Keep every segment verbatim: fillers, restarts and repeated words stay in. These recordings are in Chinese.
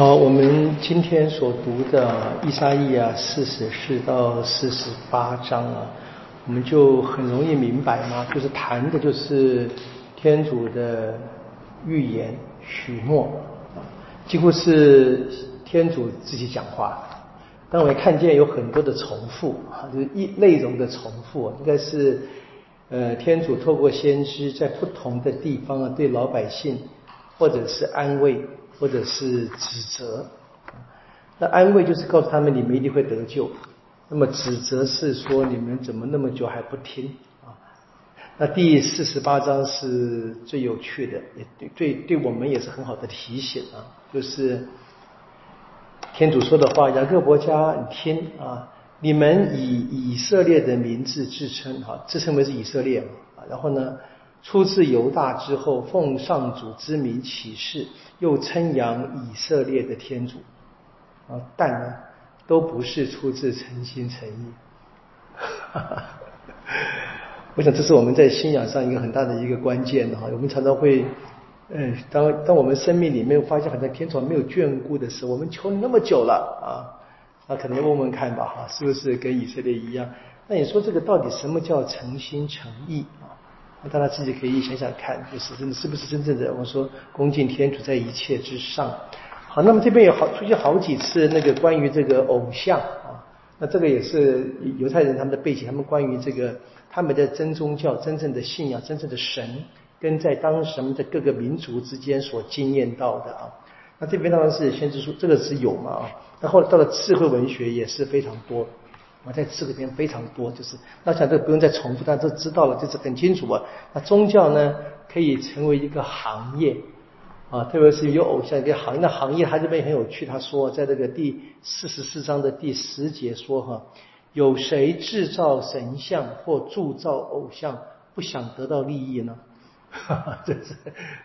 好，我们今天所读的依撒意啊四十四到四十八章啊，我们就很容易明白嘛，就是谈的就是天主的预言许诺，几乎是天主自己讲话。但我也看见有很多的重复啊，就是一内容的重复、啊，应该是呃天主透过先知在不同的地方啊对老百姓或者是安慰。或者是指责，那安慰就是告诉他们你们一定会得救，那么指责是说你们怎么那么久还不听啊？那第四十八章是最有趣的，也对对对我们也是很好的提醒啊，就是天主说的话，雅各伯家你听啊，你们以以色列的名字自称哈、啊，自称为是以色列嘛、啊，然后呢？出自犹大之后，奉上主之名起誓，又称扬以色列的天主，啊，但呢，都不是出自诚心诚意。我想这是我们在信仰上一个很大的一个关键哈。我们常常会，嗯，当当我们生命里面发现好像天主没有眷顾的时候，我们求你那么久了啊，那可能问问看吧哈，是不是跟以色列一样？那你说这个到底什么叫诚心诚意啊？大家自己可以想想看，就是真的是不是真正的我们说恭敬天主在一切之上。好，那么这边有好出现好几次那个关于这个偶像啊，那这个也是犹太人他们的背景，他们关于这个他们的真宗教、真正的信仰、真正的神，跟在当时的各个民族之间所经验到的啊。那这边当然是先知书，这个是有嘛啊。那后来到了智慧文学也是非常多。我在这个边非常多，就是那想这不用再重复，大家都知道了，就是很清楚啊。那宗教呢，可以成为一个行业啊，特别是有偶像这行业，那行业他这边很有趣，他说在这个第四十四章的第十节说哈、啊，有谁制造神像或铸造偶像，不想得到利益呢？哈哈，这是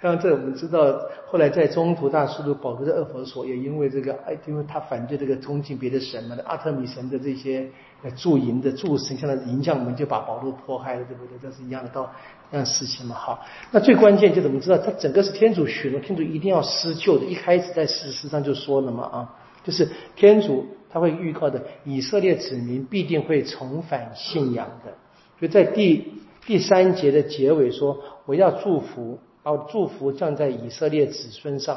当然，这我们知道，后来在中途大师路保罗的二佛所也因为这个，哎，因为他反对这个崇敬别的神嘛，阿特米神的这些铸银的铸神像的银匠们就把保罗迫害了，对不对？这是一样的道一样事情嘛。好，那最关键就是我们知道，他整个是天主许诺，天主一定要施救的。一开始在事实上就说了嘛啊，就是天主他会预告的，以色列子民必定会重返信仰的。所以在第第三节的结尾说。我要祝福，把祝福降在以色列子孙上。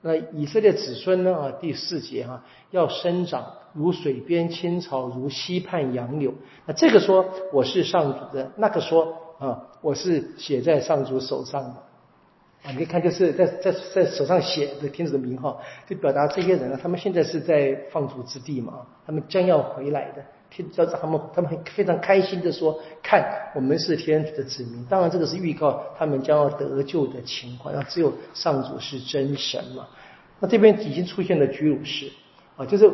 那以色列子孙呢？啊，第四节哈、啊，要生长如水边青草，如溪畔杨柳。那这个说我是上主的，那个说啊，我是写在上主手上的。啊，你可以看，就是在在在手上写的天主的名号，就表达这些人呢，他们现在是在放逐之地嘛，他们将要回来的。天主他们，他们非常开心的说：“看，我们是天主的子民。”当然，这个是预告他们将要得救的情况。那只有上主是真神嘛？那这边已经出现了居鲁士啊，就是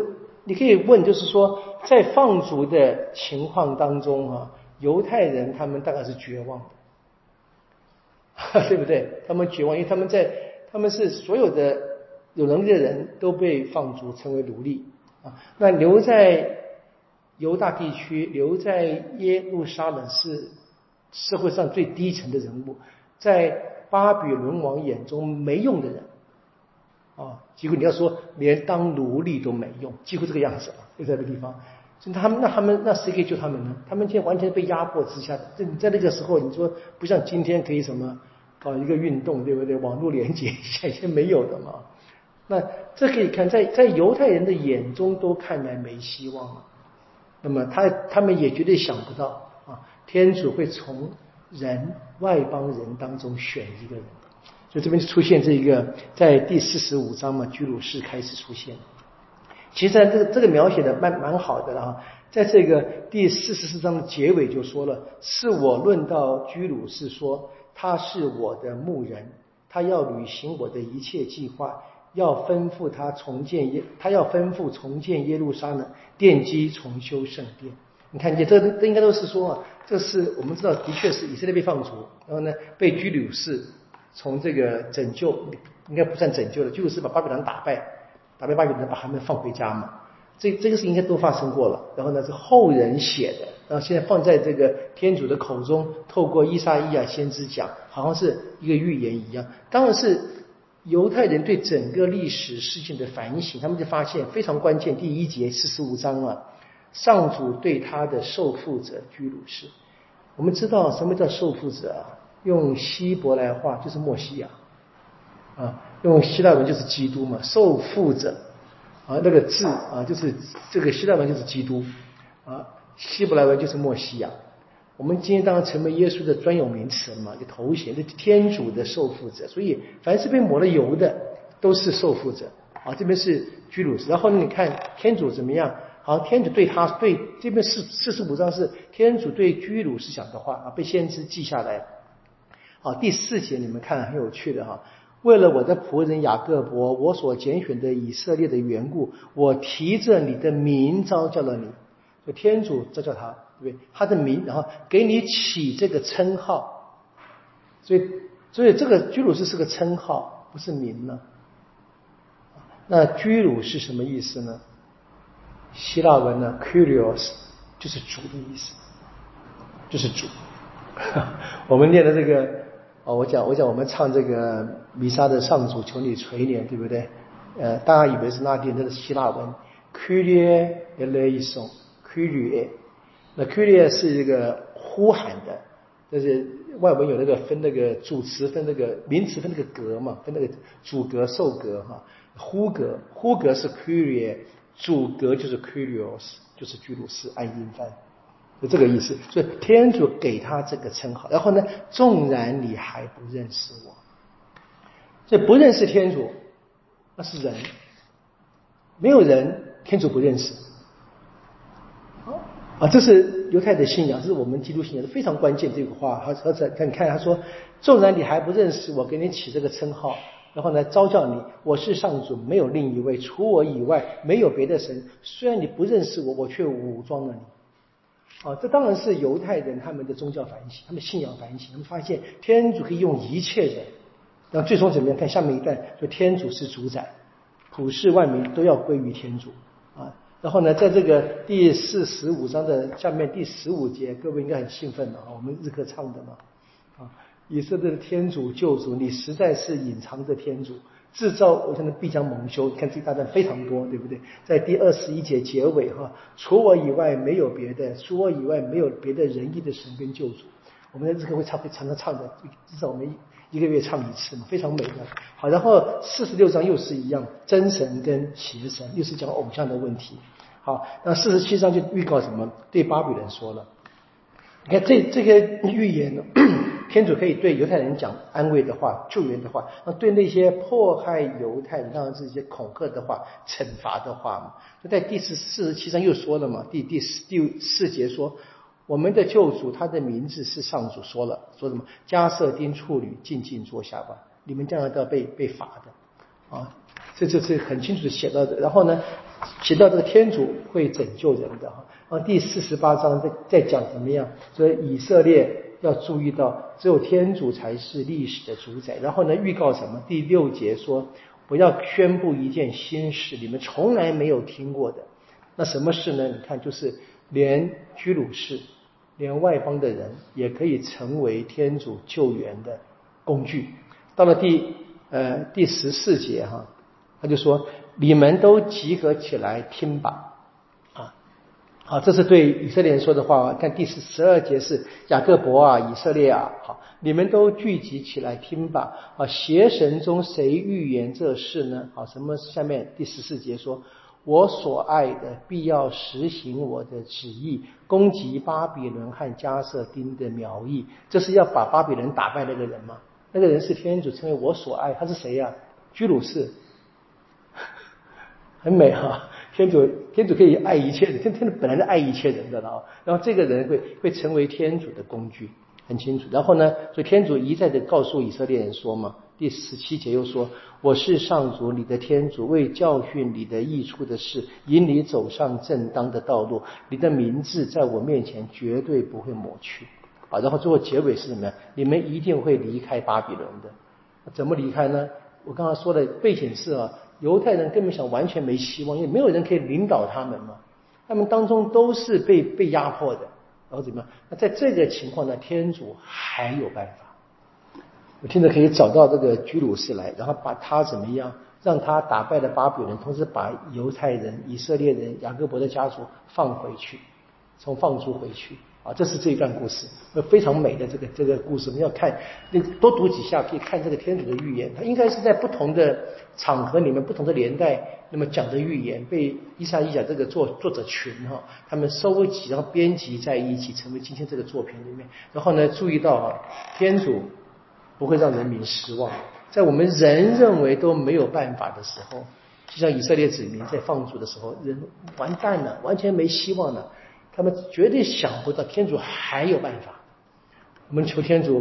你可以问，就是说在放逐的情况当中啊，犹太人他们大概是绝望的，对不对？他们绝望，因为他们在他们是所有的有能力的人都被放逐成为奴隶啊，那留在。犹大地区留在耶路撒冷是社会上最低层的人物，在巴比伦王眼中没用的人啊，结果你要说连当奴隶都没用，几乎这个样子了，就在这个地方。所以他们那他们那谁可以救他们呢？他们现在完全被压迫之下的。你在那个时候，你说不像今天可以什么搞一个运动，对不对？网络连接以前没有的嘛。那这可以看在在犹太人的眼中都看来没希望了。那么他他们也绝对想不到啊，天主会从人外邦人当中选一个人，所以这边就出现这一个在第四十五章嘛，居鲁士开始出现。其实这个这个描写的蛮蛮好的了啊，在这个第四十四章的结尾就说了，是我论到居鲁士说，他是我的牧人，他要履行我的一切计划。要吩咐他重建耶，他要吩咐重建耶路撒冷，奠基重修圣殿。你看，这这应该都是说啊，这是我们知道，的确是以色列被放逐，然后呢被居鲁士从这个拯救，应该不算拯救了，居鲁士把巴比伦打败，打败巴比伦把他们放回家嘛。这这个事应该都发生过了。然后呢是后人写的，然后现在放在这个天主的口中，透过依撒意啊先知讲，好像是一个预言一样。当然是。犹太人对整个历史事件的反省，他们就发现非常关键。第一节四十五章啊，上主对他的受傅者居鲁士。我们知道什么叫受傅者啊？用希伯来话就是默西亚啊，用希腊文就是基督嘛。受傅者啊，那个字啊，就是这个希腊文就是基督啊，希伯来文就是默西亚。我们今天当然成为耶稣的专有名词嘛，就头衔，这天主的受傅者。所以凡是被抹了油的都是受傅者啊，这边是居鲁士。然后呢，你看天主怎么样？好，天主对他对这边四四十五章是天主对居鲁士讲的话啊，被先知记下来。好，第四节你们看很有趣的哈、啊，为了我的仆人雅各伯，我所拣选的以色列的缘故，我提着你的名召叫了你，就天主召叫他。对，他的名，然后给你起这个称号，所以，所以这个居鲁士是个称号，不是名呢。那居鲁是什么意思呢？希腊文呢 ，Kyrios 就是主的意思，就是主。我们念的这个，哦，我讲，我讲，我们唱这个弥撒的上主，求你垂怜，对不对？呃，大家以为是拉丁，那是希腊文 ，Kyrie eleison，Kyrie。那 Kyrie 是这个呼喊的，就是外文有那个分那个主词分那个名词分那个格嘛，分那个主格受格哈，呼格呼格是 Kyrie， 主格就是 Kyrios， 就是居鲁士按音翻，就这个意思。所以天主给他这个称号，然后呢，纵然你还不认识我，所以不认识天主，那是人，没有人天主不认识。啊，这是犹太的信仰，这是我们基督信仰的非常关键这个话。他他他，你看他说，纵然你还不认识我，给你起这个称号，然后呢，召叫你，我是上主，没有另一位，除我以外没有别的神。虽然你不认识我，我却武装了你。啊，这当然是犹太人他们的宗教反省，他们信仰反省，他们发现天主可以用一切人。那最终怎么样？看下面一段，说天主是主宰，普世万民都要归于天主。啊。然后呢，在这个第四十五章的下面第十五节，各位应该很兴奋了啊！我们日课唱的嘛，啊，以色列的天主救主，你实在是隐藏着天主，制造偶像的必将蒙羞。你看这一大段非常多，对不对？在第二十一节结尾哈、啊，除我以外没有别的，除我以外没有别的仁义的神跟救主。我们在日课会常会常常唱的，至少我们一个月唱一次嘛，非常美的。好，然后四十六章又是一样，真神跟邪神，又是讲偶像的问题。好，那四十七章就预告什么？对巴比伦说了。你看这这个预言呢，天主可以对犹太人讲安慰的话、救援的话，那对那些迫害犹太人，当然是一些恐吓的话、惩罚的话嘛。就在第四十七章又说了嘛，第第四第四节说。我们的救主，他的名字是上主，说了说什么？加瑟丁处女，静静坐下吧，你们将来都要被被罚的，啊，这这这很清楚的写到的。然后呢，写到这个天主会拯救人的哈。啊，第四十八章在在讲怎么样？所以以色列要注意到，只有天主才是历史的主宰。然后呢，预告什么？第六节说，我要宣布一件新事，你们从来没有听过的。那什么事呢？你看，就是连居鲁士。连外邦的人也可以成为天主救援的工具。到了第呃第十四节哈、啊，他就说：“你们都集合起来听吧。”啊，好，这是对以色列人说的话。看第十二节是雅各伯啊，以色列啊，好，你们都聚集起来听吧。啊，邪神中谁预言这事呢？好，什么？下面第十四节说。我所爱的必要实行我的旨意，攻击巴比伦和加瑟丁的苗裔，这是要把巴比伦打败那个人吗？那个人是天主称为我所爱，他是谁呀、啊？居鲁士，很美哈、啊！天主，天主可以爱一切人，天天主本来是爱一切人的了。然后这个人会会成为天主的工具，很清楚。然后呢，所以天主一再的告诉以色列人说嘛。第十七节又说：“我是上主，你的天主，为教训你的益处的事，引你走上正当的道路。你的名字在我面前绝对不会抹去。”啊，然后最后结尾是什么呀？你们一定会离开巴比伦的。怎么离开呢？我刚才说的背景是啊，犹太人根本想完全没希望，因为没有人可以领导他们嘛。他们当中都是被被压迫的，然后怎么样？那在这个情况呢，天主还有办法。我听着可以找到这个居鲁士来，然后把他怎么样，让他打败了巴比伦，同时把犹太人、以色列人、雅各伯的家族放回去，从放逐回去啊，这是这一段故事，非常美的这个这个故事。我们要看，那多读几下可以看这个天主的预言，它应该是在不同的场合里面、不同的年代，那么讲的预言被依撒意亚这个作作者群哈、啊，他们收集然后编辑在一起，成为今天这个作品里面。然后呢，注意到啊，天主不会让人民失望。在我们人认为都没有办法的时候，就像以色列子民在放逐的时候，人完蛋了，完全没希望了，他们绝对想不到天主还有办法。我们求天主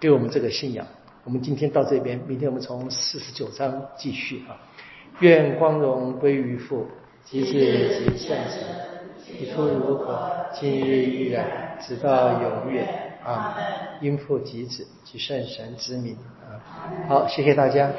给我们这个信仰。我们今天到这边，明天我们从四十九章继续啊。愿光荣归于父，及子及圣神，起初如火，今日依然，直到永远。啊，因父及子及圣神之名啊！好，谢谢大家。